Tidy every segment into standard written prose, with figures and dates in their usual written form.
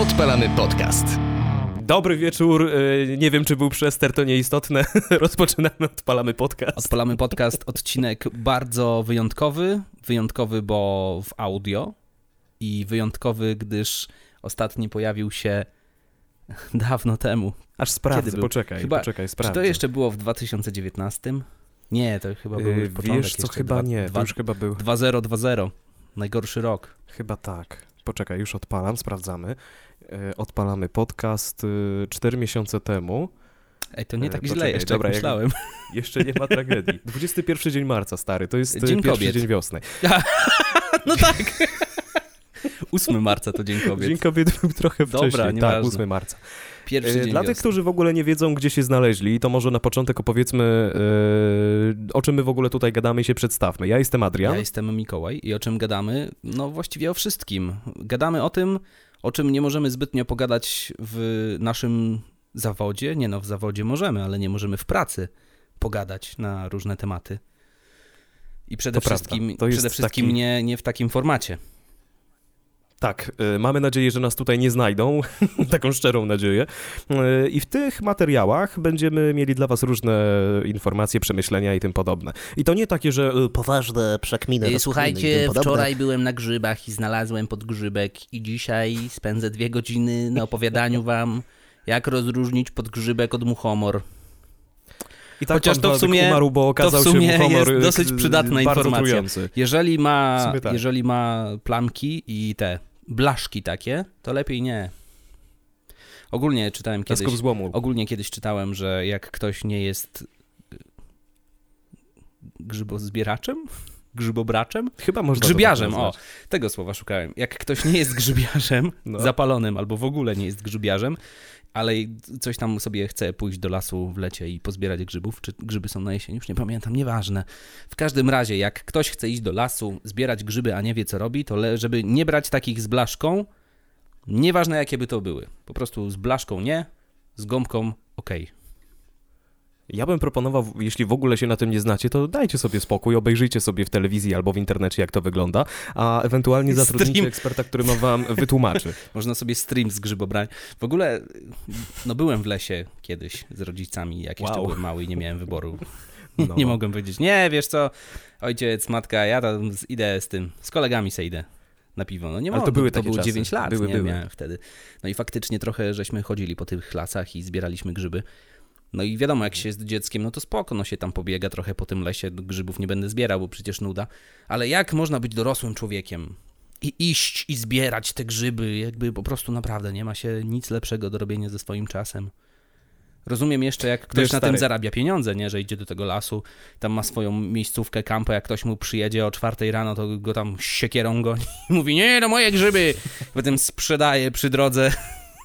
Odpalamy podcast. Dobry wieczór, nie wiem czy był przester, to nieistotne. Rozpoczynamy, odpalamy podcast. Odpalamy podcast, odcinek bardzo wyjątkowy. Wyjątkowy, bo w audio. I wyjątkowy, gdyż ostatni pojawił się dawno temu. Aż sprawdzę, poczekaj, sprawdzę. Czy to jeszcze było w 2019? Nie, to chyba był już początek. Wiesz co, chyba nie, to już chyba był. 2020, najgorszy rok. Chyba tak. Poczekaj, już odpalam, sprawdzamy. Odpalamy podcast 4 miesiące temu. Ej, to nie tak źle jeszcze, dobra, jak myślałem. Jeszcze nie ma tragedii. 21 dzień marca, stary, to jest dzień pierwszy kobiet. Dzień wiosny. No tak. 8 marca to Dzień Kobiet. Dzień Kobiet był trochę wcześniej. Dobra, tak, 8 marca. Pierwszy dzień. Dla tych, którzy w ogóle nie wiedzą, gdzie się znaleźli, to może na początek opowiedzmy, o czym my w ogóle tutaj gadamy i się przedstawmy. Ja jestem Adrian. Ja jestem Mikołaj i o czym gadamy? No właściwie o wszystkim. Gadamy o tym, o czym nie możemy zbytnio pogadać w naszym zawodzie. Nie no, w zawodzie możemy, ale nie możemy w pracy pogadać na różne tematy. I przede wszystkim taki... nie w takim formacie. Tak, mamy nadzieję, że nas tutaj nie znajdą, taką szczerą nadzieję. I w tych materiałach będziemy mieli dla was różne informacje, przemyślenia i tym podobne. I to nie takie, że poważne przekminy. Słuchajcie, wczoraj byłem na grzybach i znalazłem podgrzybek i dzisiaj spędzę 2 godziny na opowiadaniu wam, jak rozróżnić podgrzybek od muchomor. I tak chociaż to w sumie, umarł, bo okazał to w sumie się muchomor jest dosyć przydatna informacja. Jeżeli ma plamki i te... blaszki takie, to lepiej nie. Ogólnie kiedyś czytałem, że jak ktoś nie jest grzybobraczem? Chyba można grzybiarzem, o, tego słowa szukałem. Jak ktoś nie jest grzybiarzem zapalonym albo w ogóle nie jest grzybiarzem, ale coś tam sobie chce pójść do lasu w lecie i pozbierać grzybów, czy grzyby są na jesieni, już nie pamiętam, nieważne. W każdym razie, jak ktoś chce iść do lasu, zbierać grzyby, a nie wie co robi, to żeby nie brać takich z blaszką, nieważne jakie by to były. Po prostu z blaszką nie, z gąbką okej. Ja bym proponował, jeśli w ogóle się na tym nie znacie, to dajcie sobie spokój, obejrzyjcie sobie w telewizji albo w internecie, jak to wygląda, a ewentualnie zatrudnijcie eksperta, który wam wytłumaczy. Można sobie stream z grzybobrań. W ogóle, no byłem w lesie kiedyś z rodzicami, jak jeszcze byłem mały i nie miałem wyboru. No. Nie mogłem powiedzieć, nie, wiesz co, ojciec, matka, ja tam idę z tym, z kolegami se idę na piwo. No nie mogłem, to było 9 lat, miałem wtedy. No i faktycznie trochę żeśmy chodzili po tych lasach i zbieraliśmy grzyby. No i wiadomo, jak się jest dzieckiem, no to spoko, no się tam pobiega trochę po tym lesie, grzybów nie będę zbierał, bo przecież nuda. Ale jak można być dorosłym człowiekiem i iść i zbierać te grzyby, jakby po prostu naprawdę nie ma się nic lepszego do robienia ze swoim czasem. Rozumiem jeszcze, jak ktoś tym zarabia pieniądze, nie, że idzie do tego lasu, tam ma swoją miejscówkę, kampę, jak ktoś mu przyjedzie o 4:00 rano, to go tam siekierą goni i mówi, nie, no moje grzyby, potem sprzedaje przy drodze.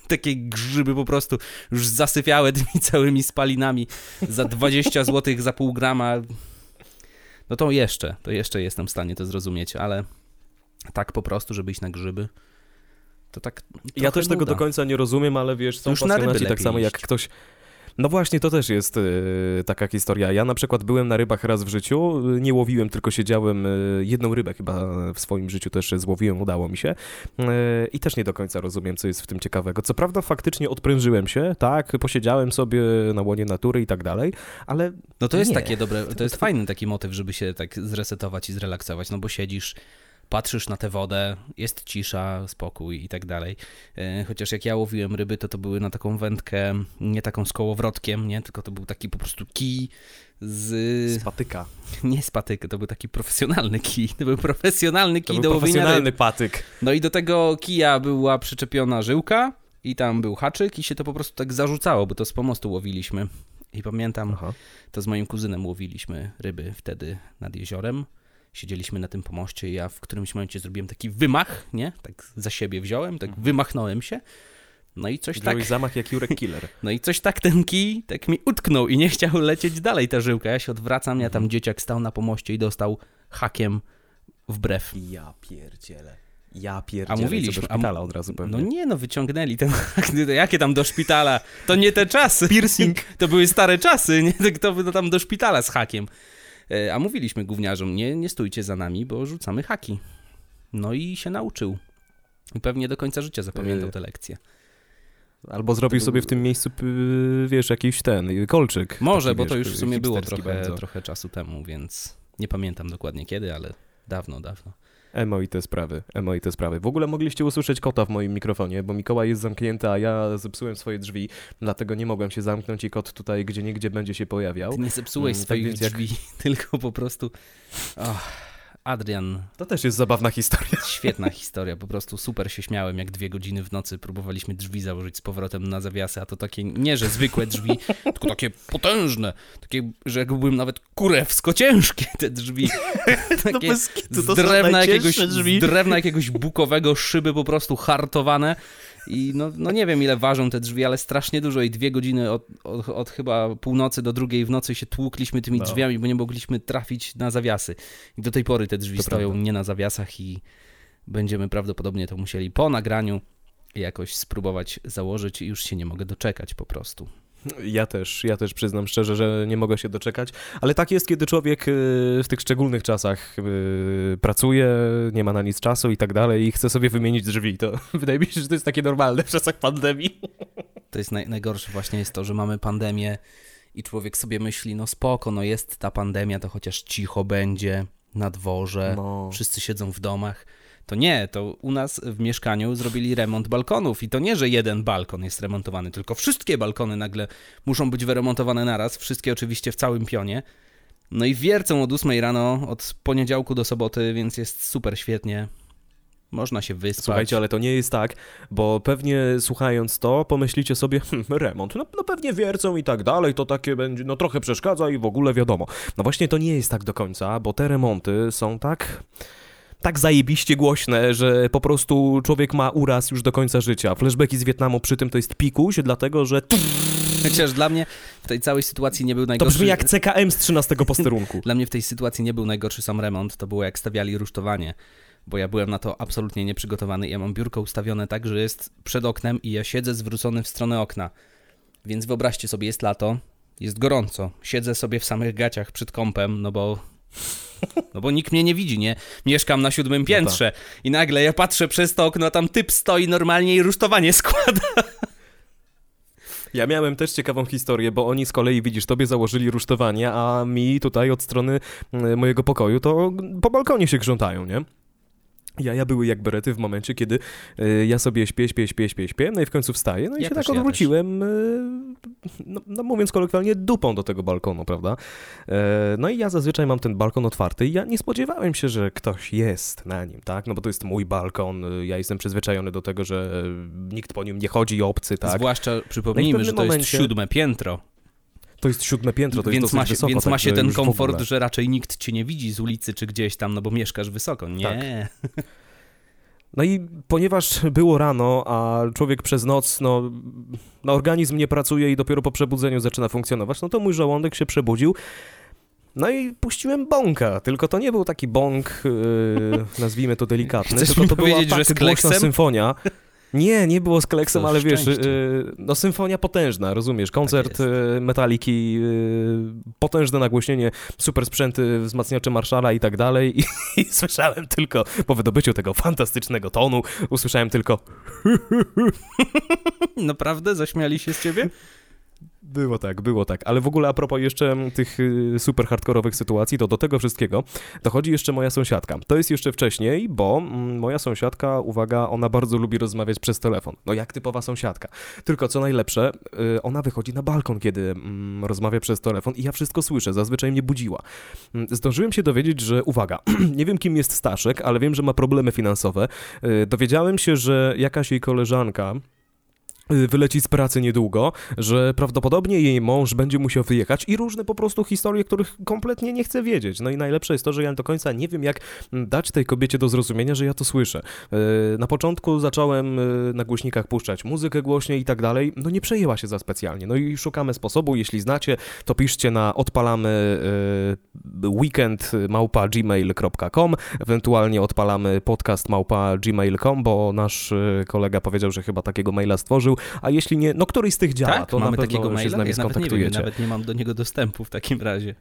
Takie grzyby po prostu już zasypiałe tymi całymi spalinami za 20 zł za pół grama. No to jeszcze jestem w stanie to zrozumieć, ale tak po prostu, żeby iść na grzyby, to tak ja też nuda. Tego do końca nie rozumiem, ale wiesz, są pasjonaci tak samo jak ktoś... No właśnie, to też jest taka historia. Ja na przykład byłem na rybach raz w życiu, nie łowiłem, tylko siedziałem, jedną rybę chyba w swoim życiu też złowiłem, udało mi się i też nie do końca rozumiem, co jest w tym ciekawego. Co prawda faktycznie odprężyłem się, tak, posiedziałem sobie na łonie natury i tak dalej, ale... No to jest takie dobre, to jest fajny taki motyw, żeby się tak zresetować i zrelaksować, no bo siedzisz... Patrzysz na tę wodę, jest cisza, spokój i tak dalej. Chociaż jak ja łowiłem ryby, to były na taką wędkę, nie taką z kołowrotkiem, nie? Tylko to był taki po prostu kij z... Spatyka. Nie spatyka, to był taki profesjonalny kij. To był profesjonalny kij do łowienia ryb. Profesjonalny patyk. No i do tego kija była przyczepiona żyłka i tam był haczyk i się to po prostu tak zarzucało, bo to z pomostu łowiliśmy. I pamiętam, to z moim kuzynem łowiliśmy ryby wtedy nad jeziorem. Siedzieliśmy na tym pomoście i ja w którymś momencie zrobiłem taki wymach, nie? Tak za siebie wziąłem, tak wymachnąłem się. No i coś tak... zamach jak Jurek Killer. No i coś tak ten kij tak mi utknął i nie chciał lecieć dalej ta żyłka. Ja się odwracam, ja tam dzieciak stał na pomoście i dostał hakiem wbrew. Ja pierdzielę. A mówiliśmy, do szpitala od razu pewnie. No nie, no wyciągnęli ten hak. Jakie tam do szpitala? To nie te czasy. Piercing. To były stare czasy, nie? Kto by tam do szpitala z hakiem. A mówiliśmy gówniarzom, nie stójcie za nami, bo rzucamy haki. No i się nauczył. I pewnie do końca życia zapamiętał te lekcje. Albo zrobił sobie w tym miejscu, wiesz, jakiś ten kolczyk. Może, taki, bo wiesz, to już w sumie było trochę czasu temu, więc nie pamiętam dokładnie kiedy, ale dawno. Emo i te sprawy. W ogóle mogliście usłyszeć kota w moim mikrofonie, bo Mikołaj jest zamknięty, a ja zepsułem swoje drzwi, dlatego nie mogłem się zamknąć i kot tutaj gdzieniegdzie będzie się pojawiał. Ty nie zepsułeś swoich drzwi, tylko po prostu... Adrian. To też jest zabawna historia. Świetna historia, po prostu super się śmiałem, jak 2 godziny w nocy próbowaliśmy drzwi założyć z powrotem na zawiasy, a to takie nie, że zwykłe drzwi, tylko takie potężne, takie, że jakbym nawet kurewsko ciężkie te drzwi. Takie z drewna jakiegoś bukowego, szyby po prostu hartowane. I no nie wiem, ile ważą te drzwi, ale strasznie dużo i 2 godziny od chyba północy do 2:00 w nocy się tłukliśmy tymi drzwiami, bo nie mogliśmy trafić na zawiasy. I do tej pory te drzwi stoją nie na zawiasach i będziemy prawdopodobnie to musieli po nagraniu jakoś spróbować założyć i już się nie mogę doczekać po prostu. Ja też przyznam szczerze, że nie mogę się doczekać, ale tak jest, kiedy człowiek w tych szczególnych czasach pracuje, nie ma na nic czasu i tak dalej i chce sobie wymienić drzwi. To wydaje mi się, że to jest takie normalne w czasach pandemii. To jest najgorsze właśnie jest to, że mamy pandemię i człowiek sobie myśli, no spoko, no jest ta pandemia, to chociaż cicho będzie na dworze, Wszyscy siedzą w domach. To nie, to u nas w mieszkaniu zrobili remont balkonów i to nie, że jeden balkon jest remontowany, tylko wszystkie balkony nagle muszą być wyremontowane naraz, wszystkie oczywiście w całym pionie. No i wiercą od 8:00 rano, od poniedziałku do soboty, więc jest super świetnie. Można się wyspać. Słuchajcie, ale to nie jest tak, bo pewnie słuchając to pomyślicie sobie, remont, no pewnie wiercą i tak dalej, to takie będzie, no trochę przeszkadza i w ogóle wiadomo. No właśnie to nie jest tak do końca, bo te remonty są tak zajebiście głośne, że po prostu człowiek ma uraz już do końca życia. Flashbacki z Wietnamu przy tym to jest pikuś, dlatego że... Chociaż dla mnie w tej całej sytuacji nie był najgorszy... To brzmi jak CKM z 13 posterunku. Dla mnie w tej sytuacji nie był najgorszy sam remont, to było jak stawiali rusztowanie, bo ja byłem na to absolutnie nieprzygotowany. Ja mam biurko ustawione tak, że jest przed oknem i ja siedzę zwrócony w stronę okna. Więc wyobraźcie sobie, jest lato, jest gorąco, siedzę sobie w samych gaciach przed kąpem, no bo nikt mnie nie widzi, nie? Mieszkam na 7. piętrze i nagle ja patrzę przez to okno, a tam typ stoi normalnie i rusztowanie składa. Ja miałem też ciekawą historię, bo oni z kolei, widzisz, tobie założyli rusztowanie, a mi tutaj od strony mojego pokoju to po balkonie się grzątają, nie? Jaja były jak berety w momencie, kiedy ja sobie śpię, no i w końcu wstaję, no i ja się też, tak odwróciłem, no mówiąc kolokwialnie, dupą do tego balkonu, prawda? No i ja zazwyczaj mam ten balkon otwarty i ja nie spodziewałem się, że ktoś jest na nim, tak? No bo to jest mój balkon, ja jestem przyzwyczajony do tego, że nikt po nim nie chodzi, obcy, tak? Zwłaszcza przypomnijmy, że to jest 7. piętro. To jest 7. piętro, to więc jest dosyć wysoko. Więc tak, ma się ten komfort, że raczej nikt cię nie widzi z ulicy czy gdzieś tam, no bo mieszkasz wysoko. Nie. Tak. No i ponieważ było rano, a człowiek przez noc, no organizm nie pracuje i dopiero po przebudzeniu zaczyna funkcjonować, no to mój żołądek się przebudził. No i puściłem bąka, tylko to nie był taki bąk, nazwijmy to delikatny, tylko to była tak głośna symfonia. Nie, nie było z Kleksem, to ale szczęście. Wiesz, no symfonia potężna, rozumiesz, koncert tak Metaliki, potężne nagłośnienie, super sprzęty, wzmacniacze Marszala i tak dalej i słyszałem tylko, po wydobyciu tego fantastycznego tonu, usłyszałem tylko Naprawdę? Zaśmiali się z ciebie? Było tak, ale w ogóle a propos jeszcze tych super hardkorowych sytuacji, to do tego wszystkiego dochodzi jeszcze moja sąsiadka. To jest jeszcze wcześniej, bo moja sąsiadka, uwaga, ona bardzo lubi rozmawiać przez telefon. No jak typowa sąsiadka. Tylko co najlepsze, ona wychodzi na balkon, kiedy rozmawia przez telefon i ja wszystko słyszę, zazwyczaj mnie budziła. Zdążyłem się dowiedzieć, że uwaga, nie wiem kim jest Staszek, ale wiem, że ma problemy finansowe. Dowiedziałem się, że jakaś jej koleżanka wyleci z pracy niedługo, że prawdopodobnie jej mąż będzie musiał wyjechać i różne po prostu historie, których kompletnie nie chcę wiedzieć. No i najlepsze jest to, że ja do końca nie wiem, jak dać tej kobiecie do zrozumienia, że ja to słyszę. Na początku zacząłem na głośnikach puszczać muzykę głośniej i tak dalej. No nie przejęła się za specjalnie. No i szukamy sposobu. Jeśli znacie, to piszcie na odpalamy weekend@gmail.com, ewentualnie odpalamy podcast@gmail.com, bo nasz kolega powiedział, że chyba takiego maila stworzył. A jeśli nie, no któryś z tych działa, tak? To mamy na pewno takiego maila? Się z nami skontaktujecie. Nawet nie mam do niego dostępu w takim razie.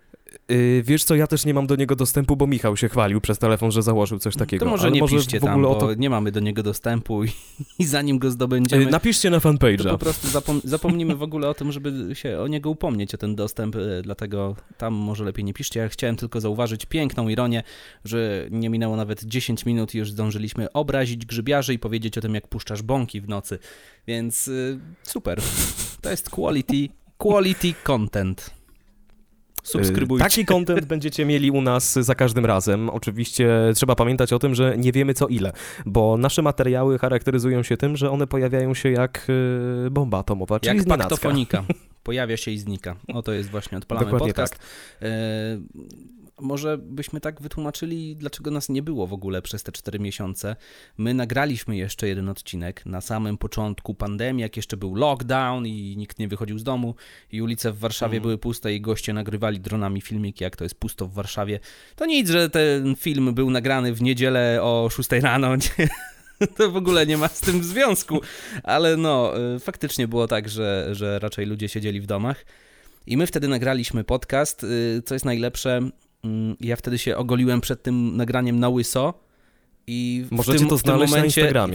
Wiesz co, ja też nie mam do niego dostępu, bo Michał się chwalił przez telefon, że założył coś takiego. To może ale nie piszcie w ogóle tam, bo nie mamy do niego dostępu i zanim go zdobędziemy... Napiszcie na fanpage'a. Po prostu zapomnimy w ogóle o tym, żeby się o niego upomnieć, o ten dostęp, dlatego tam może lepiej nie piszcie. Ja chciałem tylko zauważyć piękną ironię, że nie minęło nawet 10 minut i już zdążyliśmy obrazić grzybiarzy i powiedzieć o tym, jak puszczasz bąki w nocy, więc super. To jest quality content. Subskrybujcie. Taki content będziecie mieli u nas za każdym razem. Oczywiście trzeba pamiętać o tym, że nie wiemy co ile, bo nasze materiały charakteryzują się tym, że one pojawiają się jak bomba atomowa, czyli jak paktofonika. Pojawia się i znika. Oto jest właśnie Odpalamy Dokładnie Podcast. Tak. Może byśmy tak wytłumaczyli, dlaczego nas nie było w ogóle przez te 4 miesiące. My nagraliśmy jeszcze jeden odcinek na samym początku pandemii, jak jeszcze był lockdown i nikt nie wychodził z domu i ulice w Warszawie były puste i goście nagrywali dronami filmiki, jak to jest pusto w Warszawie. To nic, że ten film był nagrany w niedzielę o 6 rano. To w ogóle nie ma z tym związku. Ale no, faktycznie było tak, że raczej ludzie siedzieli w domach. I my wtedy nagraliśmy podcast, co jest najlepsze. Ja wtedy się ogoliłem przed tym nagraniem na łyso i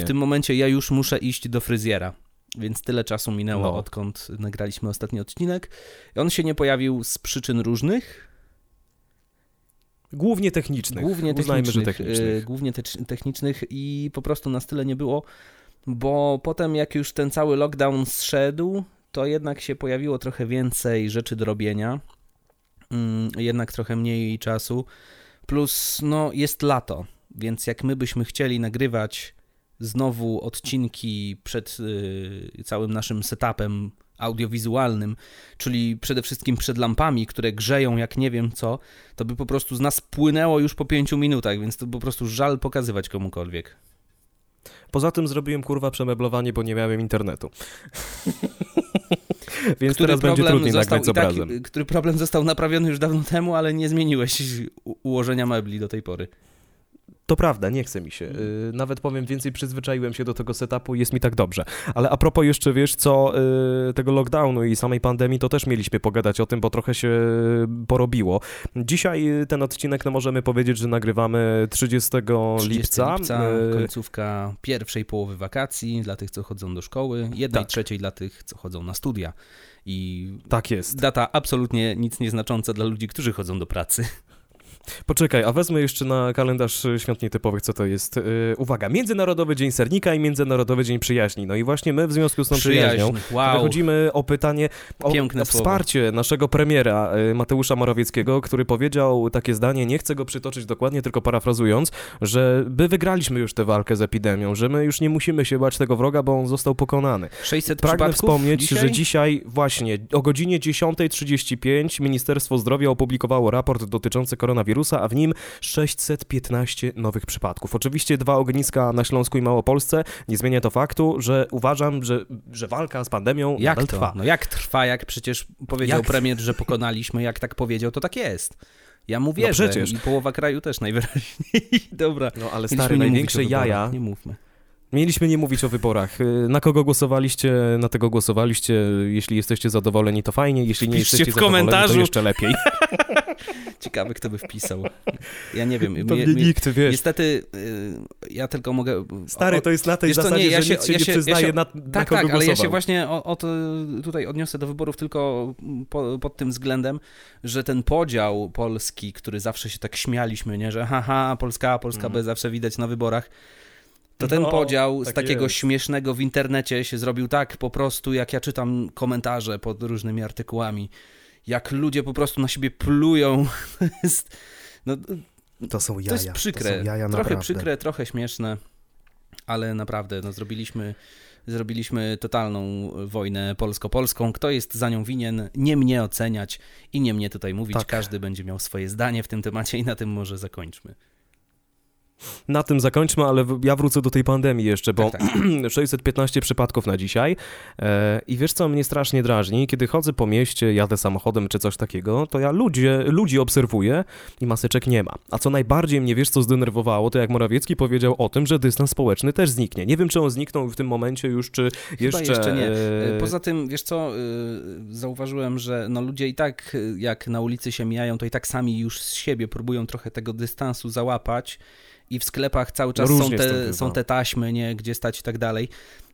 w tym momencie ja już muszę iść do fryzjera, więc tyle czasu minęło, odkąd nagraliśmy ostatni odcinek. On się nie pojawił z przyczyn różnych. Głównie technicznych. Głównie technicznych i po prostu nas tyle nie było, bo potem jak już ten cały lockdown zszedł, to jednak się pojawiło trochę więcej rzeczy do robienia. Jednak trochę mniej czasu, plus no jest lato, więc jak my byśmy chcieli nagrywać znowu odcinki przed całym naszym setupem audiowizualnym, czyli przede wszystkim przed lampami, które grzeją jak nie wiem co, to by po prostu z nas płynęło już po 5 minutach, więc to po prostu żal pokazywać komukolwiek. Poza tym zrobiłem przemeblowanie, bo nie miałem internetu. Więc teraz będzie trudniej nagrać z obrazem. Który problem został naprawiony już dawno temu, ale nie zmieniłeś ułożenia mebli do tej pory. To prawda, nie chce mi się. Nawet powiem więcej, przyzwyczaiłem się do tego setupu i jest mi tak dobrze. Ale a propos jeszcze, wiesz co, tego lockdownu i samej pandemii, to też mieliśmy pogadać o tym, bo trochę się porobiło. Dzisiaj ten odcinek, no możemy powiedzieć, że nagrywamy 30 lipca. Końcówka pierwszej połowy wakacji dla tych, co chodzą do szkoły, 1/3 dla tych, co chodzą na studia. I tak jest. Data absolutnie nic nieznacząca dla ludzi, którzy chodzą do pracy. Poczekaj, a wezmę jeszcze na kalendarz świąt nietypowych, co to jest. Uwaga, Międzynarodowy Dzień Sernika i Międzynarodowy Dzień Przyjaźni. No i właśnie my w związku z tą przyjaźnią wychodzimy o pytanie o wsparcie naszego premiera Mateusza Morawieckiego, który powiedział takie zdanie, nie chcę go przytoczyć dokładnie, tylko parafrazując, że by wygraliśmy już tę walkę z epidemią, że my już nie musimy się bać tego wroga, bo on został pokonany. 600 Pragnę wspomnieć, że dzisiaj właśnie o godzinie 10:35 Ministerstwo Zdrowia opublikowało raport dotyczący koronawirusa, a w nim 615 nowych przypadków. Oczywiście 2 ogniska na Śląsku i Małopolsce. Nie zmienia to faktu, że uważam, że walka z pandemią nadal trwa. No jak trwa, jak przecież powiedział premier, że pokonaliśmy, jak tak powiedział, to tak jest. Ja mu wierzę i połowa kraju też najwyraźniej. Dobra. No ale stary, największe jaja... Nie mówmy. Mieliśmy nie mówić o wyborach. Na kogo głosowaliście, na tego głosowaliście. Jeśli jesteście zadowoleni, to fajnie. Jeśli nie jesteście zadowoleni, to jeszcze lepiej. Ciekawe, kto by wpisał. Ja nie wiem. Nikt, wiesz. Niestety, ja tylko mogę... Stary, to jest na tej zasadzie, że nikt się nie przyznaje na kogo głosował. Tak, ale ja się właśnie tutaj odniosę do wyborów tylko pod tym względem, że ten podział Polski, który zawsze się tak śmialiśmy, nie, że haha, Polska B zawsze widać na wyborach, to ten podział tak z takiego śmiesznego w internecie się zrobił tak po prostu, jak ja czytam komentarze pod różnymi artykułami, jak ludzie po prostu na siebie plują. To są jaja. To jest przykre. To są jaja, trochę przykre, trochę śmieszne, ale naprawdę zrobiliśmy totalną wojnę polsko-polską. Kto jest za nią winien, nie mnie oceniać i nie mnie tutaj mówić. Tak. Każdy będzie miał swoje zdanie w tym temacie i na tym może zakończmy. Na tym zakończmy, ale ja wrócę do tej pandemii jeszcze, bo tak, tak. 615 przypadków na dzisiaj. I wiesz co mnie strasznie drażni? Kiedy chodzę po mieście, jadę samochodem czy coś takiego, to ja ludzi obserwuję i maseczek nie ma. A co najbardziej mnie, wiesz co zdenerwowało, to jak Morawiecki powiedział o tym, że dystans społeczny też zniknie. Nie wiem, czy on zniknął w tym momencie już, czy jeszcze... Chyba jeszcze nie. Poza tym, wiesz co, zauważyłem, że no ludzie i tak jak na ulicy się mijają, to i tak sami już z siebie próbują trochę tego dystansu załapać. I w sklepach cały czas są te taśmy, nie, gdzie stać i tak dalej.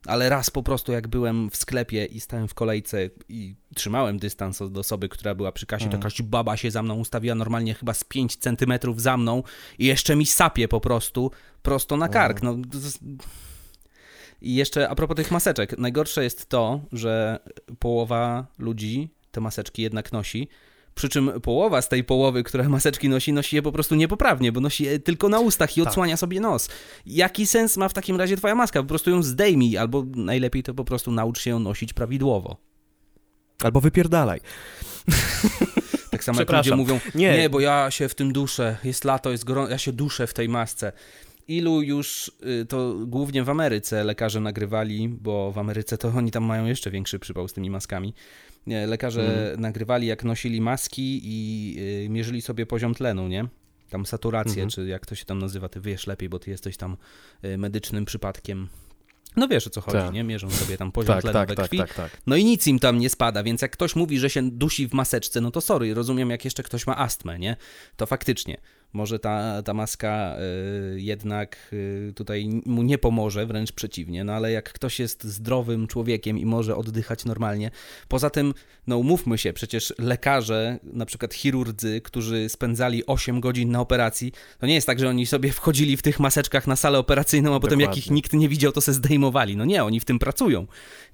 Ale raz po prostu jak byłem w sklepie i stałem w kolejce i trzymałem dystans od osoby, która była przy kasie, to jakaś baba się za mną ustawiła normalnie chyba z 5 centymetrów za mną i jeszcze mi sapie po prostu prosto na kark. No, i jeszcze a propos tych maseczek. Najgorsze jest to, że połowa ludzi te maseczki jednak nosi. Przy czym połowa z tej połowy, która maseczki nosi je po prostu niepoprawnie, bo nosi je tylko na ustach i odsłania sobie nos. Jaki sens ma w takim razie twoja maska? Po prostu ją zdejmij, albo najlepiej to po prostu naucz się ją nosić prawidłowo. Albo wypierdalaj. Tak samo jak ludzie mówią, nie, bo ja się w tym duszę, jest lato, jest gorąco, ja się duszę w tej masce. Ilu już, to głównie w Ameryce lekarze nagrywali, bo w Ameryce to oni tam mają jeszcze większy przypał z tymi maskami. Nie, lekarze nagrywali, jak nosili maski i mierzyli sobie poziom tlenu, nie? Tam saturację, czy jak to się tam nazywa, ty wiesz lepiej, bo ty jesteś tam medycznym przypadkiem. No wiesz o co chodzi, nie? Mierzą sobie tam poziom tlenu we krwi. Tak. No i nic im tam nie spada, więc jak ktoś mówi, że się dusi w maseczce, no to sorry, rozumiem, jak jeszcze ktoś ma astmę, nie? To faktycznie. Może ta maska jednak tutaj mu nie pomoże, wręcz przeciwnie, no ale jak ktoś jest zdrowym człowiekiem i może oddychać normalnie. Poza tym, no umówmy się, przecież lekarze, na przykład chirurdzy, którzy spędzali 8 godzin na operacji, to nie jest tak, że oni sobie wchodzili w tych maseczkach na salę operacyjną, a potem jak ich nikt nie widział, to se zdejmowali. No nie, oni w tym pracują.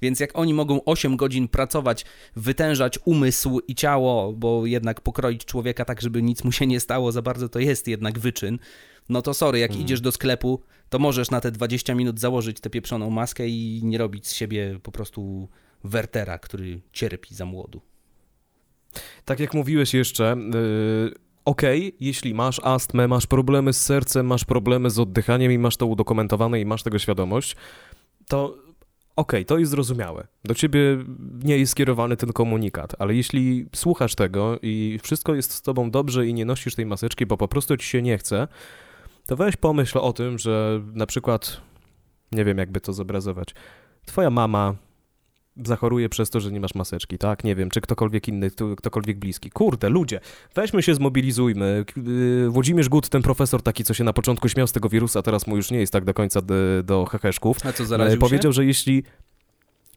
Więc jak oni mogą 8 godzin pracować, wytężać umysł i ciało, bo jednak pokroić człowieka tak, żeby nic mu się nie stało za bardzo, to jest jednak wyczyn, no to sorry, jak idziesz do sklepu, to możesz na te 20 minut założyć tę pieprzoną maskę i nie robić z siebie po prostu Wertera, który cierpi za młodu. Tak jak mówiłeś jeszcze, okej, jeśli masz astmę, masz problemy z sercem, masz problemy z oddychaniem i masz to udokumentowane i masz tego świadomość, to okej, to jest zrozumiałe. Do ciebie nie jest skierowany ten komunikat, ale jeśli słuchasz tego i wszystko jest z tobą dobrze i nie nosisz tej maseczki, bo po prostu ci się nie chce, to weź pomyśl o tym, że na przykład, nie wiem jakby to zobrazować, twoja mama zachoruje przez to, że nie masz maseczki, tak? Nie wiem, czy ktokolwiek inny, ktokolwiek bliski. Kurde, ludzie, weźmy się, zmobilizujmy. Włodzimierz Gut, ten profesor taki, co się na początku śmiał z tego wirusa, teraz mu już nie jest tak do końca do heheszków. A co, zaraził powiedział, się? Że jeśli...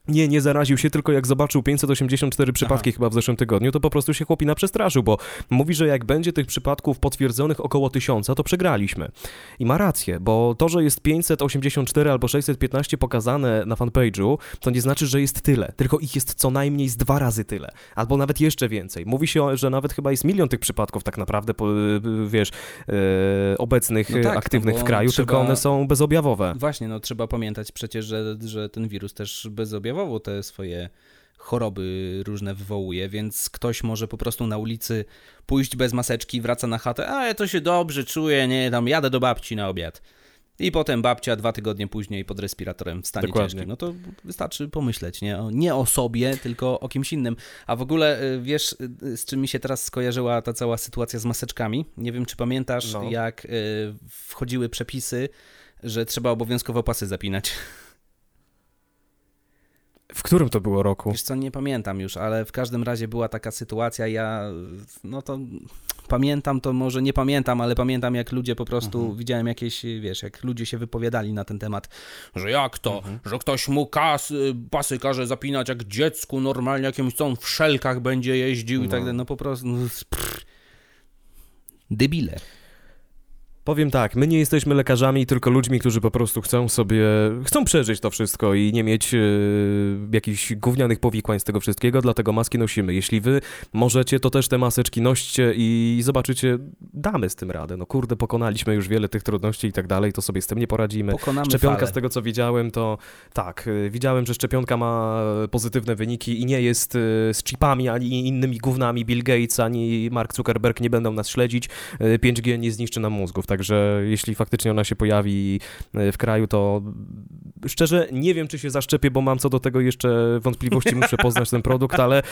Nie zaraził się, tylko jak zobaczył 584 przypadki chyba w zeszłym tygodniu, to po prostu się chłopina przestraszył, bo mówi, że jak będzie tych przypadków potwierdzonych około 1000, to przegraliśmy. I ma rację, bo to, że jest 584 albo 615 pokazane na fanpage'u, to nie znaczy, że jest tyle, tylko ich jest co najmniej z 2 razy tyle, albo nawet jeszcze więcej. Mówi się, że nawet chyba jest 1 milion tych przypadków tak naprawdę, wiesz, obecnych, aktywnych w kraju, tylko one są bezobjawowe. Właśnie, no trzeba pamiętać przecież, że ten wirus też bezobjawowy te swoje choroby różne wywołuje, więc ktoś może po prostu na ulicy pójść bez maseczki, wraca na chatę, a ja to się dobrze czuję, nie, tam jadę do babci na obiad. I potem babcia 2 tygodnie później pod respiratorem w stanie ciężkim. No to wystarczy pomyśleć, nie o sobie, tylko o kimś innym. A w ogóle wiesz, z czym mi się teraz skojarzyła ta cała sytuacja z maseczkami? Nie wiem, czy pamiętasz, jak wchodziły przepisy, że trzeba obowiązkowo pasy zapinać. W którym to było roku? Wiesz co, nie pamiętam już, ale w każdym razie była taka sytuacja, ja no to pamiętam, to może nie pamiętam, ale pamiętam jak ludzie po prostu, widziałem jakieś, wiesz, jak ludzie się wypowiadali na ten temat, że jak to, że ktoś mu pasy każe zapinać jak dziecku normalnie, jakimś co on w szelkach będzie jeździł i tak dalej, no po prostu debile. Powiem tak, my nie jesteśmy lekarzami, tylko ludźmi, którzy po prostu chcą przeżyć to wszystko i nie mieć jakichś gównianych powikłań z tego wszystkiego, dlatego maski nosimy. Jeśli wy możecie, to też te maseczki noście i zobaczycie, damy z tym radę. No kurde, pokonaliśmy już wiele tych trudności i tak dalej, to sobie z tym nie poradzimy. Pokonamy szczepionka falę. Z tego, co widziałem, to tak, widziałem, że szczepionka ma pozytywne wyniki i nie jest z chipami, ani innymi gównami. Bill Gates, ani Mark Zuckerberg nie będą nas śledzić. 5G nie zniszczy nam mózgów, także jeśli faktycznie ona się pojawi w kraju, to szczerze nie wiem, czy się zaszczepię, bo mam co do tego jeszcze wątpliwości, muszę poznać ten produkt, ale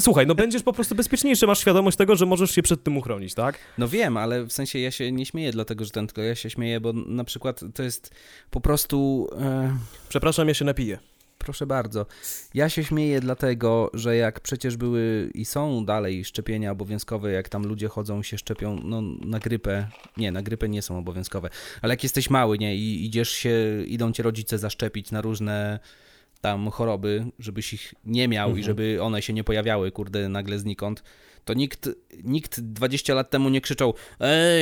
słuchaj, no będziesz po prostu bezpieczniejszy, masz świadomość tego, że możesz się przed tym uchronić, tak? No wiem, ale w sensie ja się nie śmieję dlatego, że ten, tylko ja się śmieję, bo na przykład to jest po prostu... Przepraszam, ja się napiję. Proszę bardzo. Ja się śmieję dlatego, że jak przecież były i są dalej szczepienia obowiązkowe, jak tam ludzie chodzą i się szczepią, no na grypę nie są obowiązkowe, ale jak jesteś mały, nie, i idą cię rodzice zaszczepić na różne tam choroby, żebyś ich nie miał i żeby one się nie pojawiały, kurde, nagle znikąd, to nikt 20 lat temu nie krzyczał: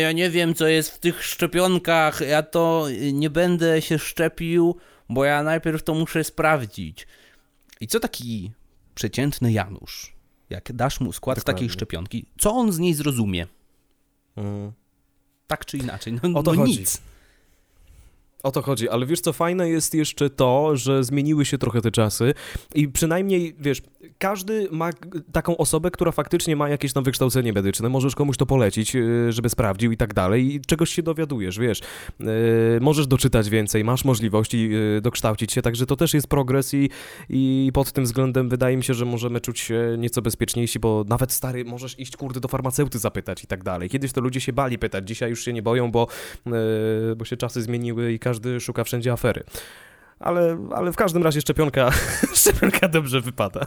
ja nie wiem, co jest w tych szczepionkach, ja to nie będę się szczepił, bo ja najpierw to muszę sprawdzić. I co taki przeciętny Janusz, jak dasz mu skład takiej szczepionki, co on z niej zrozumie? Tak czy inaczej, no nic. O to chodzi, ale wiesz co, fajne jest jeszcze to, że zmieniły się trochę te czasy i przynajmniej, wiesz, każdy ma taką osobę, która faktycznie ma jakieś tam wykształcenie medyczne, możesz komuś to polecić, żeby sprawdził i tak dalej i czegoś się dowiadujesz, wiesz, możesz doczytać więcej, masz możliwości dokształcić się, także to też jest progres i pod tym względem wydaje mi się, że możemy czuć się nieco bezpieczniejsi, bo nawet stary, możesz iść, kurde, do farmaceuty zapytać i tak dalej. Kiedyś to ludzie się bali pytać, dzisiaj już się nie boją, bo się czasy zmieniły i każdy szuka wszędzie afery. Ale w każdym razie szczepionka dobrze wypada.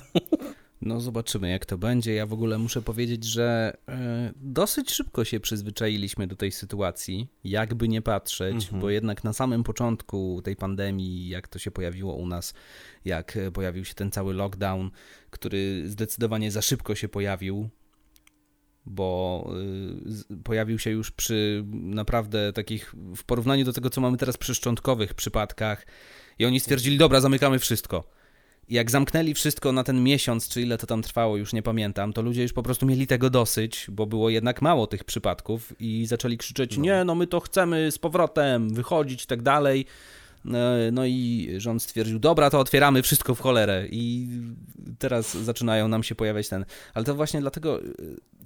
No zobaczymy, jak to będzie. Ja w ogóle muszę powiedzieć, że dosyć szybko się przyzwyczailiśmy do tej sytuacji, jakby nie patrzeć, bo jednak na samym początku tej pandemii, jak to się pojawiło u nas, jak pojawił się ten cały lockdown, który zdecydowanie za szybko się pojawił, bo pojawił się już przy naprawdę takich, w porównaniu do tego, co mamy teraz, przy szczątkowych przypadkach i oni stwierdzili: dobra, zamykamy wszystko. I jak zamknęli wszystko na ten miesiąc, czy ile to tam trwało, już nie pamiętam, to ludzie już po prostu mieli tego dosyć, bo było jednak mało tych przypadków i zaczęli krzyczeć: nie, no my to chcemy z powrotem wychodzić i tak dalej. No i rząd stwierdził: dobra, to otwieramy wszystko w cholerę, i teraz zaczynają nam się pojawiać ale to właśnie dlatego,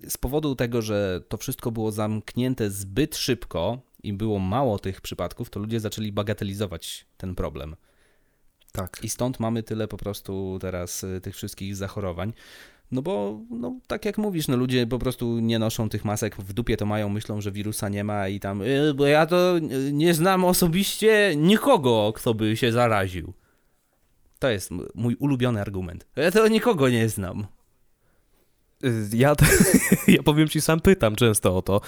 z powodu tego, że to wszystko było zamknięte zbyt szybko i było mało tych przypadków, to ludzie zaczęli bagatelizować ten problem. Tak. I stąd mamy tyle po prostu teraz tych wszystkich zachorowań. No bo, no tak jak mówisz, no ludzie po prostu nie noszą tych masek, w dupie to mają, myślą, że wirusa nie ma i tam, bo ja to nie znam osobiście nikogo, kto by się zaraził. To jest mój ulubiony argument. Ja to nikogo nie znam. Ja powiem ci, sam pytam często o to,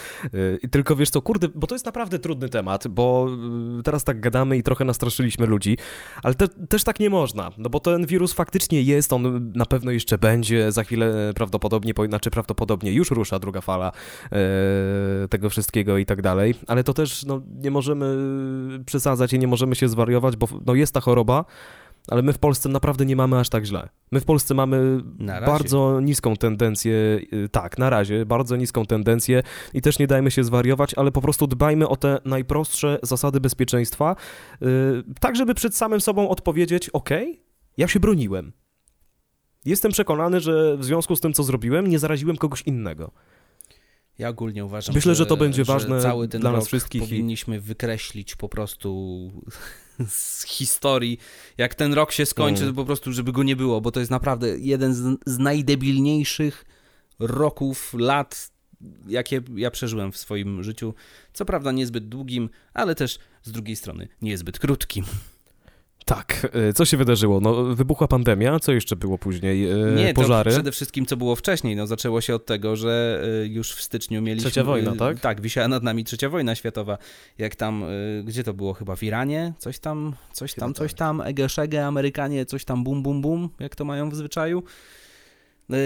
tylko wiesz co, kurde, bo to jest naprawdę trudny temat, bo teraz tak gadamy i trochę nastraszyliśmy ludzi, ale też tak nie można, no bo ten wirus faktycznie jest, on na pewno jeszcze będzie, za chwilę prawdopodobnie już rusza druga fala tego wszystkiego i tak dalej, ale to też no, nie możemy przesadzać i nie możemy się zwariować, bo no, jest ta choroba, ale my w Polsce naprawdę nie mamy aż tak źle. My w Polsce mamy bardzo niską tendencję, tak, na razie, bardzo niską tendencję i też nie dajmy się zwariować, ale po prostu dbajmy o te najprostsze zasady bezpieczeństwa, tak żeby przed samym sobą odpowiedzieć: okej, ja się broniłem. Jestem przekonany, że w związku z tym, co zrobiłem, nie zaraziłem kogoś innego. Ja ogólnie uważam, myślę, że to będzie ważne cały ten dla nas wszystkich. Powinniśmy wykreślić po prostu z historii, jak ten rok się skończy, to po prostu, żeby go nie było, bo to jest naprawdę jeden z najdebilniejszych roków, lat, jakie ja przeżyłem w swoim życiu. Co prawda niezbyt długim, ale też z drugiej strony niezbyt krótkim. Tak, co się wydarzyło? No, wybuchła pandemia, co jeszcze było później? Pożary? To przede wszystkim, co było wcześniej. No, zaczęło się od tego, że już w styczniu mieliśmy... Trzecia wojna, tak? Tak, wisiała nad nami Trzecia wojna światowa. Jak tam, gdzie to było? Chyba w Iranie? Coś tam, ege-szege, Amerykanie, coś tam, bum, bum, bum, jak to mają w zwyczaju.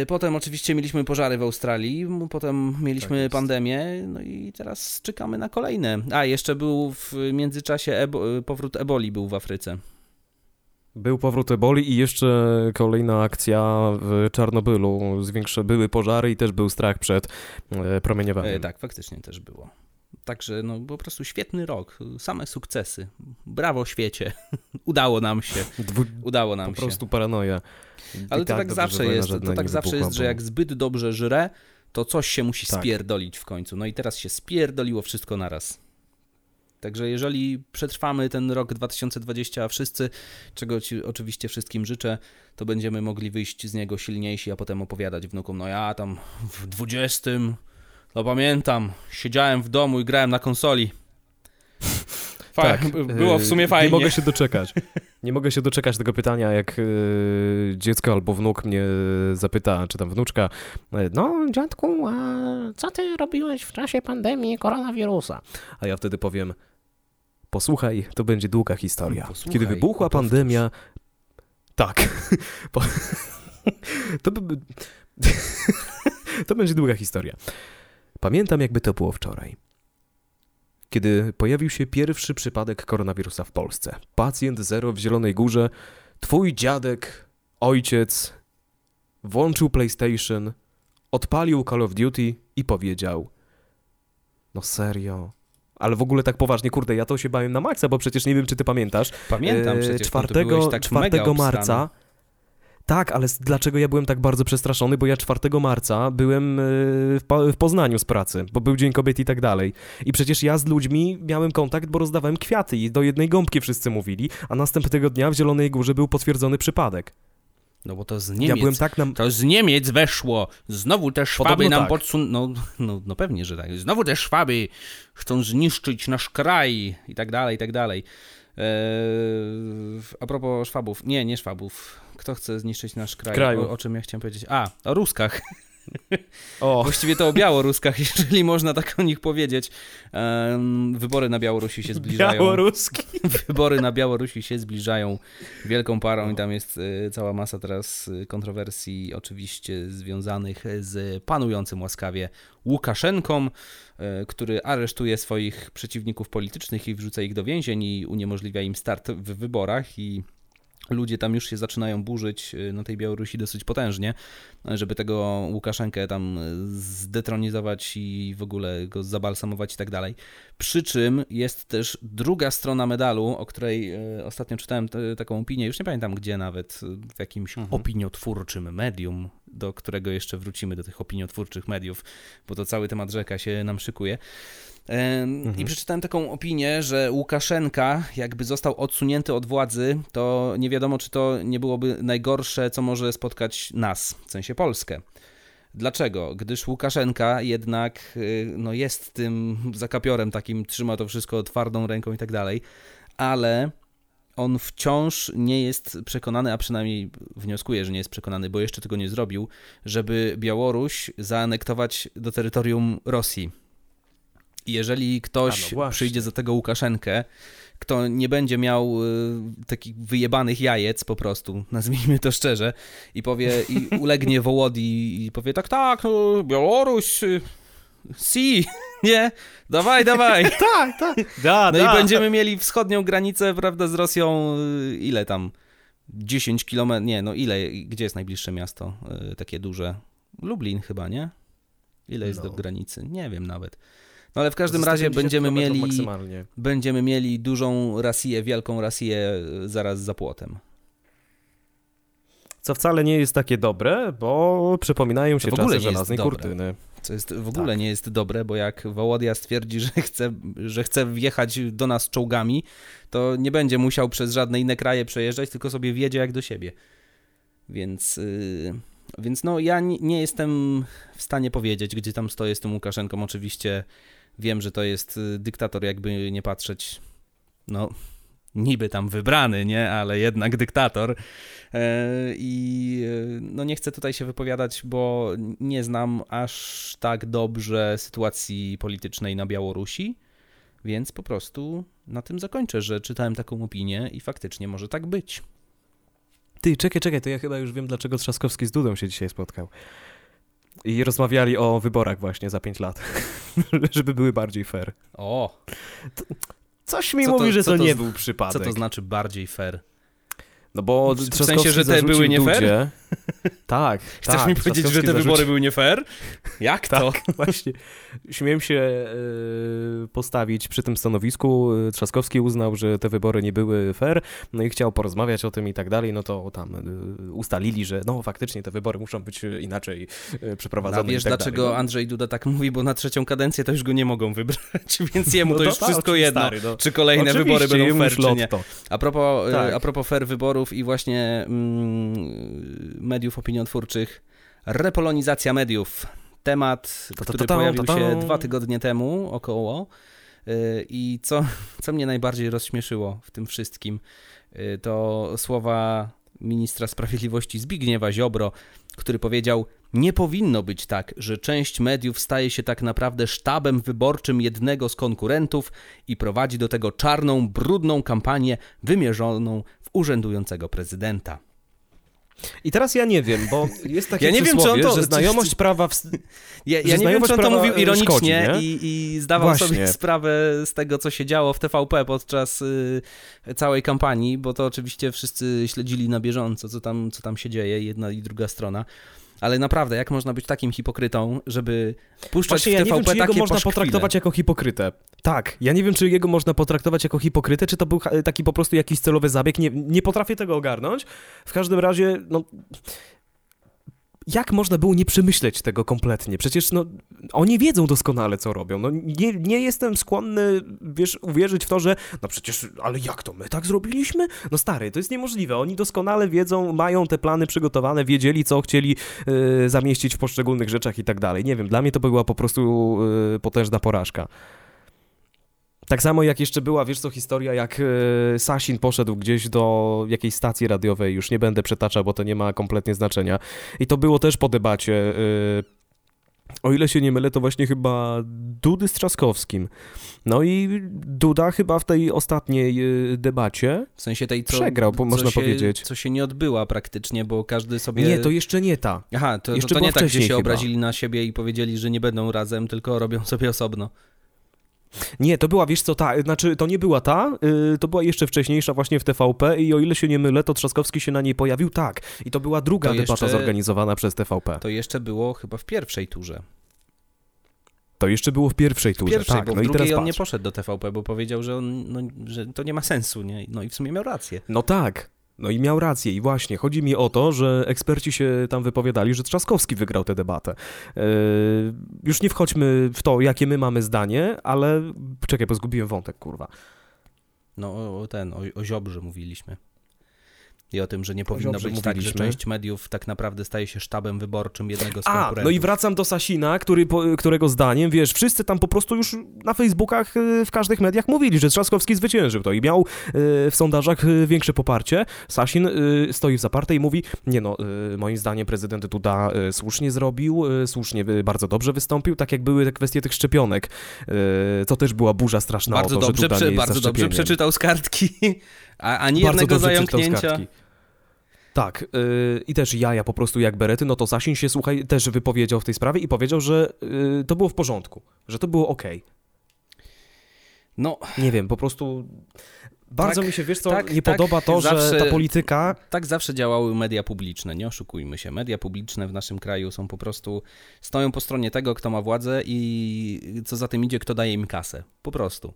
Potem oczywiście mieliśmy pożary w Australii, potem mieliśmy pandemię, no i teraz czekamy na kolejne. A, jeszcze był w międzyczasie powrót eboli był w Afryce. Był powrót eboli i jeszcze kolejna akcja w Czarnobylu. Były pożary i też był strach przed promieniowaniem. Tak, faktycznie też było. Także no po prostu świetny rok, same sukcesy. Brawo świecie, udało nam się. Po prostu paranoja. Ale to tak zawsze jest, że jak zbyt dobrze żre, to coś się musi spierdolić w końcu. No i teraz się spierdoliło wszystko naraz. Także jeżeli przetrwamy ten rok 2020, a wszyscy, czego ci oczywiście wszystkim życzę, to będziemy mogli wyjść z niego silniejsi, a potem opowiadać wnukom, no ja tam w 20, no pamiętam, siedziałem w domu i grałem na konsoli. Było w sumie fajnie. Nie mogę się doczekać. Nie mogę się doczekać tego pytania, jak dziecko albo wnuk mnie zapyta, czy tam wnuczka, no dziadku, a co ty robiłeś w czasie pandemii koronawirusa? A ja wtedy powiem, posłuchaj, to będzie długa historia. Kiedy wybuchła pandemia... To będzie długa historia. Pamiętam, jakby to było wczoraj. Kiedy pojawił się pierwszy przypadek koronawirusa w Polsce. Pacjent 0 w Zielonej Górze, twój dziadek, ojciec, włączył PlayStation, odpalił Call of Duty i powiedział, no serio, ale w ogóle tak poważnie, kurde, ja to się bałem na maksa, bo przecież nie wiem, czy ty pamiętasz. Pamiętam przecież, 4 marca... Tak, ale dlaczego ja byłem tak bardzo przestraszony? Bo ja 4 marca byłem w Poznaniu z pracy, bo był Dzień Kobiet i tak dalej. I przecież ja z ludźmi miałem kontakt, bo rozdawałem kwiaty i do jednej gąbki wszyscy mówili, a następnego dnia w Zielonej Górze był potwierdzony przypadek. No bo to z Niemiec. Ja byłem tak To z Niemiec weszło. Znowu te Szwaby nam podsunęły. No pewnie, że tak. Znowu te Szwaby chcą zniszczyć nasz kraj i tak dalej, i tak dalej. A propos Szwabów. Nie Szwabów. Kto chce zniszczyć nasz kraj? O czym ja chciałem powiedzieć? O Ruskach. Właściwie to o Białoruskach, jeżeli można tak o nich powiedzieć. Wybory na Białorusi się zbliżają. Białoruski. Wybory na Białorusi się zbliżają wielką parą i tam jest cała masa teraz kontrowersji oczywiście związanych z panującym łaskawie Łukaszenką, który aresztuje swoich przeciwników politycznych i wrzuca ich do więzień i uniemożliwia im start w wyborach i ludzie tam już się zaczynają burzyć na tej Białorusi dosyć potężnie, żeby tego Łukaszenkę tam zdetronizować i w ogóle go zabalsamować i tak dalej. Przy czym jest też druga strona medalu, o której ostatnio czytałem taką opinię, już nie pamiętam gdzie nawet, w jakimś opiniotwórczym medium, do którego jeszcze wrócimy, do tych opiniotwórczych mediów, bo to cały temat rzeka się nam szykuje. I przeczytałem taką opinię, że Łukaszenka jakby został odsunięty od władzy, to nie wiadomo, czy to nie byłoby najgorsze, co może spotkać nas, w sensie Polskę. Dlaczego? Gdyż Łukaszenka jednak jest tym zakapiorem takim, trzyma to wszystko twardą ręką i tak dalej, ale on wciąż nie jest przekonany, a przynajmniej wnioskuje, że nie jest przekonany, bo jeszcze tego nie zrobił, żeby Białoruś zaanektować do terytorium Rosji. Jeżeli ktoś przyjdzie za tego Łukaszenkę, kto nie będzie miał takich wyjebanych jajec po prostu, nazwijmy to szczerze, i powie, i ulegnie Wołodii i powie tak, Białoruś, nie? Dawaj. I będziemy mieli wschodnią granicę, prawda, z Rosją, ile tam? 10 kilometrów, gdzie jest najbliższe miasto takie duże? Lublin chyba, nie? Ile jest do granicy? Nie wiem nawet. No ale w każdym razie będziemy mieli dużą Rosję, wielką Rosję zaraz za płotem. Co wcale nie jest takie dobre, bo przypominają się czasy żelaznej kurtyny. Co jest w ogóle nie jest dobre, bo jak Wołodia stwierdzi, że chce wjechać do nas czołgami, to nie będzie musiał przez żadne inne kraje przejeżdżać, tylko sobie wjedzie jak do siebie. Więc ja nie jestem w stanie powiedzieć, gdzie tam stoję z tym Łukaszenką. Oczywiście wiem, że to jest dyktator, jakby nie patrzeć, niby tam wybrany, nie? Ale jednak dyktator. I nie chcę tutaj się wypowiadać, bo nie znam aż tak dobrze sytuacji politycznej na Białorusi, więc po prostu na tym zakończę, że czytałem taką opinię i faktycznie może tak być. Ty, czekaj, to ja chyba już wiem, dlaczego Trzaskowski z Dudą się dzisiaj spotkał. I rozmawiali o wyborach właśnie za 5 lat, żeby były bardziej fair. Coś mi mówi, że to nie był przypadek. Co to znaczy bardziej fair? No bo w sensie, że te były nie fair? Tak. Chcesz mi powiedzieć, że te wybory były nie fair? Jak to? Tak, właśnie. Śmiem się postawić przy tym stanowisku. Trzaskowski uznał, że te wybory nie były fair, no i chciał porozmawiać o tym i tak dalej, no to tam ustalili, że no faktycznie te wybory muszą być inaczej przeprowadzone. A wiesz, tak dlaczego dalej. Andrzej Duda tak mówi? Bo na trzecią kadencję to już go nie mogą wybrać, więc jemu to już wszystko jedno, stary, no. Czy kolejne wybory będą fair, czy nie. A propos fair wyborów i właśnie mediów opiniotwórczych, repolonizacja mediów. Temat, który pojawił się 2 tygodnie temu około i co mnie najbardziej rozśmieszyło w tym wszystkim, to słowa ministra sprawiedliwości Zbigniewa Ziobro, który powiedział: nie powinno być tak, że część mediów staje się tak naprawdę sztabem wyborczym jednego z konkurentów i prowadzi do tego czarną, brudną kampanię wymierzoną w urzędującego prezydenta. I teraz ja nie wiem, bo jest takie przysłowie, że znajomość prawa... Ja nie wiem, czy on to mówił ironicznie szkodzi, i zdawał właśnie sobie sprawę z tego, co się działo w TVP podczas całej kampanii, bo to oczywiście wszyscy śledzili na bieżąco, co tam się dzieje, jedna i druga strona. Ale naprawdę, jak można być takim hipokrytą, żeby puszczać w TVP takie paszkwile? Ja nie wiem, czy jego można potraktować jako hipokrytę. Tak, ja nie wiem, czy jego można potraktować jako hipokrytę, czy to był taki po prostu jakiś celowy zabieg. Nie potrafię tego ogarnąć. W każdym razie, no... Jak można było nie przemyśleć tego kompletnie? Przecież no, oni wiedzą doskonale, co robią. No, nie jestem skłonny, wiesz, uwierzyć w to, że no przecież, ale jak to, my tak zrobiliśmy? No stary, to jest niemożliwe. Oni doskonale wiedzą, mają te plany przygotowane, wiedzieli, co chcieli zamieścić w poszczególnych rzeczach i tak dalej. Nie wiem, dla mnie to była po prostu potężna porażka. Tak samo jak jeszcze była, wiesz co, historia, jak Sasin poszedł gdzieś do jakiejś stacji radiowej, już nie będę przetaczał, bo to nie ma kompletnie znaczenia. I to było też po debacie, o ile się nie mylę, to właśnie chyba Dudy z Trzaskowskim. No i Duda chyba w tej ostatniej debacie w sensie tej, przegrał, można powiedzieć. Co się nie odbyła praktycznie, bo każdy sobie... Nie, to jeszcze nie ta. Aha, to nie ta, gdzie się chyba obrazili na siebie i powiedzieli, że nie będą razem, tylko robią sobie osobno. Nie, to była, wiesz co, ta, znaczy to nie była ta, to była jeszcze wcześniejsza właśnie w TVP i o ile się nie mylę, to Trzaskowski się na niej pojawił, tak. I to była druga debata zorganizowana przez TVP. To jeszcze było chyba w pierwszej turze. To jeszcze było w pierwszej turze, tak. Bo no i teraz on nie poszedł do TVP, bo powiedział, że, że to nie ma sensu, nie? No i w sumie miał rację. No tak. No i miał rację i właśnie, chodzi mi o to, że eksperci się tam wypowiadali, że Trzaskowski wygrał tę debatę. Już nie wchodźmy w to, jakie my mamy zdanie, ale czekaj, bo zgubiłem wątek, kurwa. No o Ziobrze mówiliśmy i o tym, że nie powinno być tak, że część mediów tak naprawdę staje się sztabem wyborczym jednego z konkurentów. No i wracam do Sasina, którego zdaniem, wiesz, wszyscy tam po prostu już na Facebookach, w każdych mediach mówili, że Trzaskowski zwyciężył to i miał w sondażach większe poparcie. Sasin stoi w zapartej i mówi, nie no, moim zdaniem prezydent Duda słusznie zrobił, słusznie bardzo dobrze wystąpił, tak jak były te kwestie tych szczepionek. To też była burza straszna bardzo o to, że Duda nie jest bardzo dobrze przeczytał z kartki, ani jednego zająknięcia. Tak, i też jaja po prostu jak berety, no to Sasin się, słuchaj, też wypowiedział w tej sprawie i powiedział, że to było w porządku, że to było okej. No. Nie wiem, po prostu bardzo mi się, wiesz co, nie podoba to, że ta polityka... Tak zawsze działały media publiczne, nie oszukujmy się. Media publiczne w naszym kraju są po prostu... Stoją po stronie tego, kto ma władzę i co za tym idzie, kto daje im kasę. Po prostu.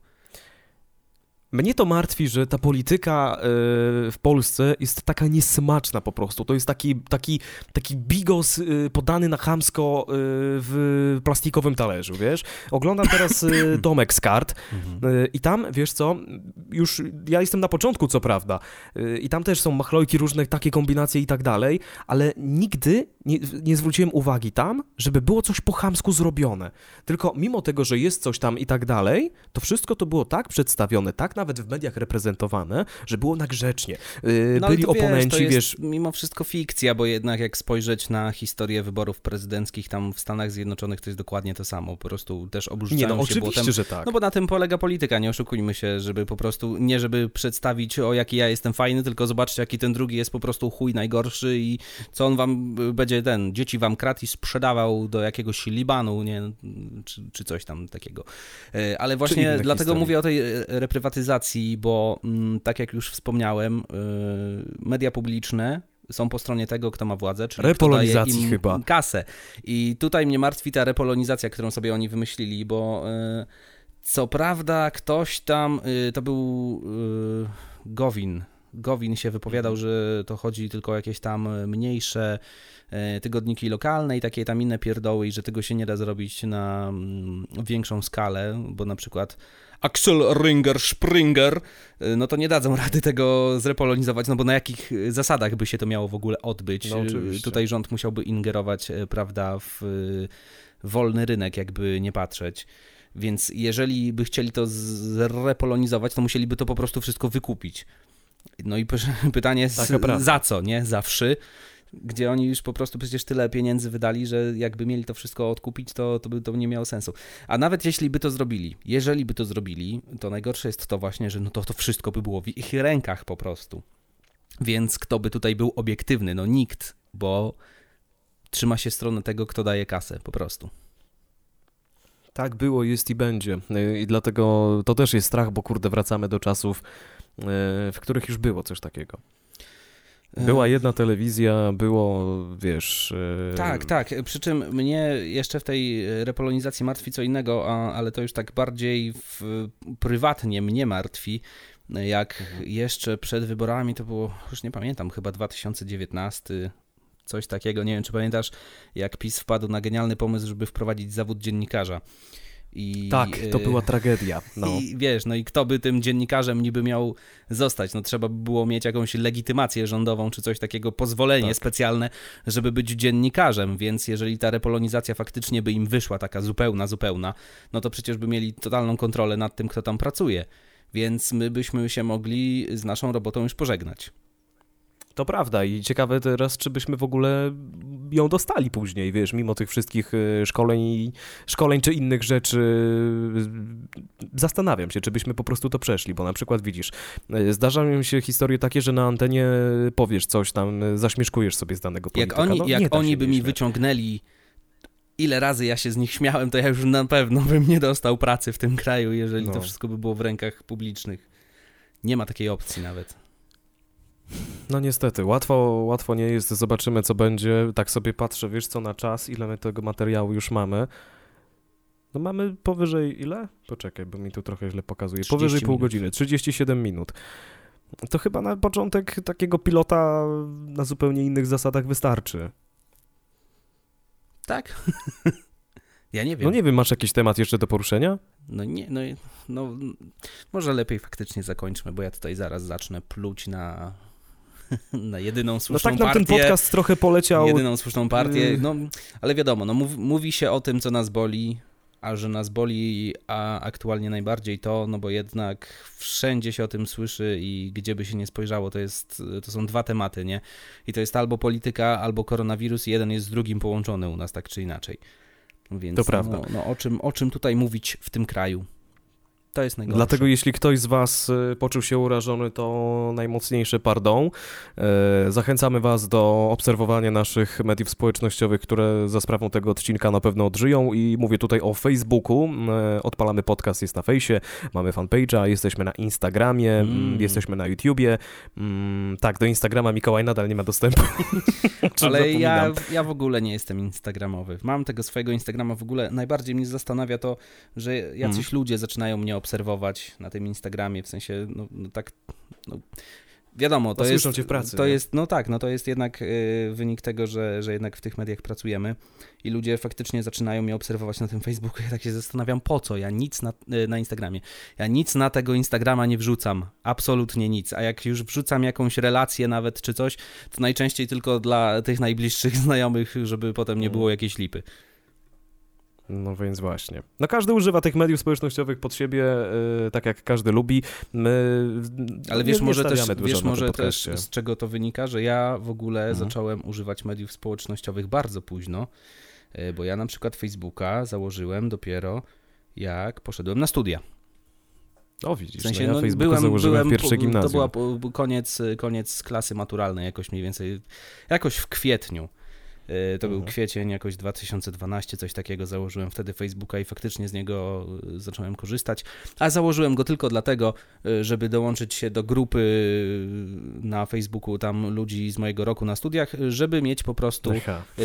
Mnie to martwi, że ta polityka w Polsce jest taka niesmaczna po prostu. To jest taki bigos podany na chamsko w plastikowym talerzu, wiesz? Oglądam teraz Domek z kart i tam, wiesz co, już ja jestem na początku, co prawda, i tam też są machlojki różne, takie kombinacje i tak dalej, ale nigdy nie zwróciłem uwagi tam, żeby było coś po chamsku zrobione. Tylko mimo tego, że jest coś tam i tak dalej, to wszystko to było tak przedstawione, tak nawet w mediach reprezentowane, że było nagrzecznie. No, byli to, wiesz, oponenci, to jest, wiesz... mimo wszystko fikcja, bo jednak jak spojrzeć na historię wyborów prezydenckich tam w Stanach Zjednoczonych, to jest dokładnie to samo. Po prostu też obrzucają się błotem. Oczywiście, że tak. No bo na tym polega polityka, nie oszukujmy się, żeby po prostu, nie żeby przedstawić, o jaki ja jestem fajny, tylko zobaczcie, jaki ten drugi jest po prostu chuj najgorszy i co on wam będzie dzieci wam kradł i sprzedawał do jakiegoś Libanu, nie? Czy coś tam takiego. Ale właśnie dlatego mówię o tej reprywatyzacji polaryzacji, bo tak jak już wspomniałem, media publiczne są po stronie tego, kto ma władzę, czyli repolonizacji kto daje im chyba kasę. I tutaj mnie martwi ta repolonizacja, którą sobie oni wymyślili, bo co prawda ktoś tam, to był Gowin. Gowin się wypowiadał, że to chodzi tylko o jakieś tam mniejsze tygodniki lokalne i takie tam inne pierdoły i że tego się nie da zrobić na większą skalę, bo na przykład Axel Springer, no to nie dadzą rady tego zrepolonizować, no bo na jakich zasadach by się to miało w ogóle odbyć? No, tutaj rząd musiałby ingerować, prawda, w wolny rynek, jakby nie patrzeć. Więc jeżeli by chcieli to zrepolonizować, to musieliby to po prostu wszystko wykupić. No i pytanie jest za co, nie? Za wszy, gdzie oni już po prostu przecież tyle pieniędzy wydali, że jakby mieli to wszystko odkupić, to by to nie miało sensu. A nawet jeżeli by to zrobili, to najgorsze jest to właśnie, że no to wszystko by było w ich rękach po prostu. Więc kto by tutaj był obiektywny? No nikt, bo trzyma się strony tego, kto daje kasę po prostu. Tak było, jest i będzie. I dlatego to też jest strach, bo kurde, wracamy do czasów, w których już było coś takiego. Była jedna telewizja, było, wiesz... Tak. Przy czym mnie jeszcze w tej repolonizacji martwi co innego, ale to już tak bardziej prywatnie mnie martwi, jak jeszcze przed wyborami, to było, już nie pamiętam, chyba 2019, coś takiego. Nie wiem, czy pamiętasz, jak PiS wpadł na genialny pomysł, żeby wprowadzić zawód dziennikarza. I, tak, to była tragedia. No. I wiesz, no i kto by tym dziennikarzem niby miał zostać? No trzeba by było mieć jakąś legitymację rządową czy coś takiego, pozwolenie specjalne, żeby być dziennikarzem, więc jeżeli ta repolonizacja faktycznie by im wyszła taka zupełna, no to przecież by mieli totalną kontrolę nad tym, kto tam pracuje, więc my byśmy się mogli z naszą robotą już pożegnać. To prawda i ciekawe teraz, czy byśmy w ogóle ją dostali później, wiesz, mimo tych wszystkich szkoleń czy innych rzeczy. Zastanawiam się, czy byśmy po prostu to przeszli, bo na przykład widzisz, zdarzają się historie takie, że na antenie powiesz coś tam, zaśmieszkujesz sobie z danego polityka. Jak oni by mi wyciągnęli, ile razy ja się z nich śmiałem, to ja już na pewno bym nie dostał pracy w tym kraju, jeżeli to wszystko by było w rękach publicznych. Nie ma takiej opcji nawet. No niestety, łatwo nie jest, zobaczymy co będzie, tak sobie patrzę, wiesz co, na czas, ile my tego materiału już mamy. No mamy powyżej ile? Poczekaj, bo mi tu trochę źle pokazuje, powyżej pół godziny, 37 minut. To chyba na początek takiego pilota na zupełnie innych zasadach wystarczy. Tak? Ja nie wiem. No nie wiem, masz jakiś temat jeszcze do poruszenia? No może lepiej faktycznie zakończmy, bo ja tutaj zaraz zacznę pluć na jedyną słuszną partię. No tak nam ten podcast trochę poleciał. Jedyną słuszną partię, no ale wiadomo, no mówi się o tym, co nas boli, a że nas boli, a aktualnie najbardziej to, no bo jednak wszędzie się o tym słyszy i gdzie by się nie spojrzało, to są dwa tematy, nie? I to jest albo polityka, albo koronawirus i jeden jest z drugim połączony u nas tak czy inaczej. Więc to prawda. No, o czym tutaj mówić w tym kraju? To jest najgorsze. Dlatego jeśli ktoś z was poczuł się urażony, to najmocniejsze pardon. Zachęcamy was do obserwowania naszych mediów społecznościowych, które za sprawą tego odcinka na pewno odżyją i mówię tutaj o Facebooku. Odpalamy podcast, jest na fejsie, mamy fanpage'a, jesteśmy na Instagramie, jesteśmy na YouTubie. Tak, do Instagrama Mikołaj nadal nie ma dostępu. Ale ja w ogóle nie jestem instagramowy. Mam tego swojego Instagrama w ogóle. Najbardziej mnie zastanawia to, że jacyś ludzie zaczynają mnie obserwować na tym Instagramie, w sensie, wiadomo, to jest, cię w pracy, to jest, no tak, no to jest jednak wynik tego, że jednak w tych mediach pracujemy i ludzie faktycznie zaczynają mnie obserwować na tym Facebooku, ja tak się zastanawiam, po co, ja nic na Instagramie, ja nic na tego Instagrama nie wrzucam, absolutnie nic, a jak już wrzucam jakąś relację nawet czy coś, to najczęściej tylko dla tych najbliższych znajomych, żeby potem nie było jakiejś lipy. No więc właśnie. No każdy używa tych mediów społecznościowych pod siebie, tak jak każdy lubi. My ale wiesz, może też z czego to wynika, że ja w ogóle zacząłem używać mediów społecznościowych bardzo późno, bo ja na przykład Facebooka założyłem dopiero jak poszedłem na studia. O widzisz, w sensie, ja Facebooka założyłem w pierwszej gimnazjum. To był koniec klasy maturalnej jakoś mniej więcej, jakoś w kwietniu. To był kwiecień, jakoś 2012, coś takiego, założyłem wtedy Facebooka i faktycznie z niego zacząłem korzystać, a założyłem go tylko dlatego, żeby dołączyć się do grupy na Facebooku tam ludzi z mojego roku na studiach, żeby mieć po prostu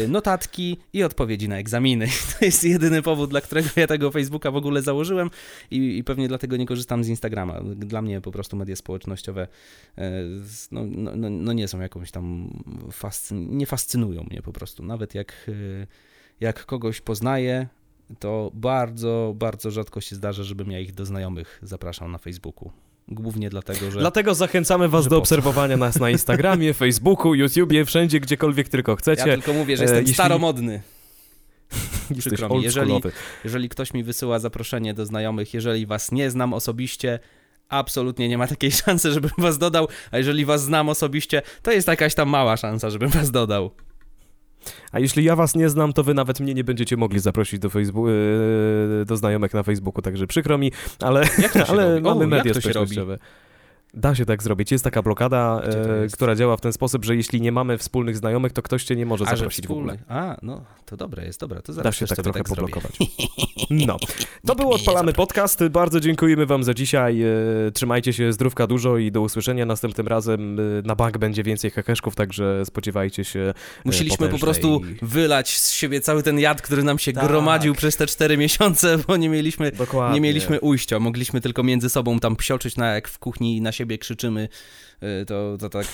notatki i odpowiedzi na egzaminy. To jest jedyny powód, dla którego ja tego Facebooka w ogóle założyłem i pewnie dlatego nie korzystam z Instagrama. Dla mnie po prostu media społecznościowe nie są jakąś tam, nie fascynują mnie po prostu. Nawet jak kogoś poznaję, to bardzo, bardzo rzadko się zdarza, żebym ja ich do znajomych zapraszał na Facebooku. Głównie dlatego, że... Dlatego zachęcamy was do obserwowania nas na Instagramie, Facebooku, YouTubie, wszędzie, gdziekolwiek tylko chcecie. Ja tylko mówię, że jestem staromodny. Przykro mi, jeżeli ktoś mi wysyła zaproszenie do znajomych, jeżeli was nie znam osobiście, absolutnie nie ma takiej szansy, żebym was dodał, a jeżeli was znam osobiście, to jest jakaś tam mała szansa, żebym was dodał. A jeśli ja was nie znam, to wy nawet mnie nie będziecie mogli zaprosić do znajomych na Facebooku, także przykro mi, ale, mamy media społecznościowe. Da się tak zrobić. Jest taka blokada, która działa w ten sposób, że jeśli nie mamy wspólnych znajomych, to ktoś cię nie może zaprosić w ogóle. A, no to dobre jest, dobra. To zaraz da się tak trochę tak poblokować. No. To było Odpalamy Podcast. Bardzo dziękujemy wam za dzisiaj. Trzymajcie się, zdrówka dużo i do usłyszenia. Następnym razem na bank będzie więcej heheszków, także spodziewajcie się. Musieliśmy po prostu wylać z siebie cały ten jad, który nam się gromadził przez te 4 miesiące, bo nie mieliśmy ujścia. Mogliśmy tylko między sobą tam psioczyć, jak w kuchni na siebie krzyczymy, to tak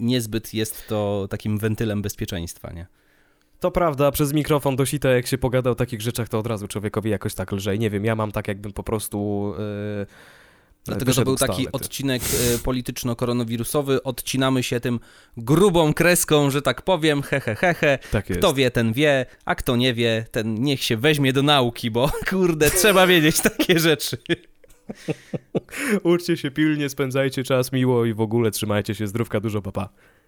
niezbyt jest to takim wentylem bezpieczeństwa, nie? To prawda, przez mikrofon do sita, jak się pogada o takich rzeczach, to od razu człowiekowi jakoś tak lżej. Nie wiem, ja mam tak, jakbym po prostu... Dlatego, że był taki odcinek polityczno-koronawirusowy, odcinamy się tym grubą kreską, że tak powiem, tak kto jest. Wie, ten wie, a kto nie wie, ten niech się weźmie do nauki, bo kurde, trzeba wiedzieć takie rzeczy. Uczcie się pilnie, spędzajcie czas miło i w ogóle trzymajcie się, zdrówka dużo, pa pa.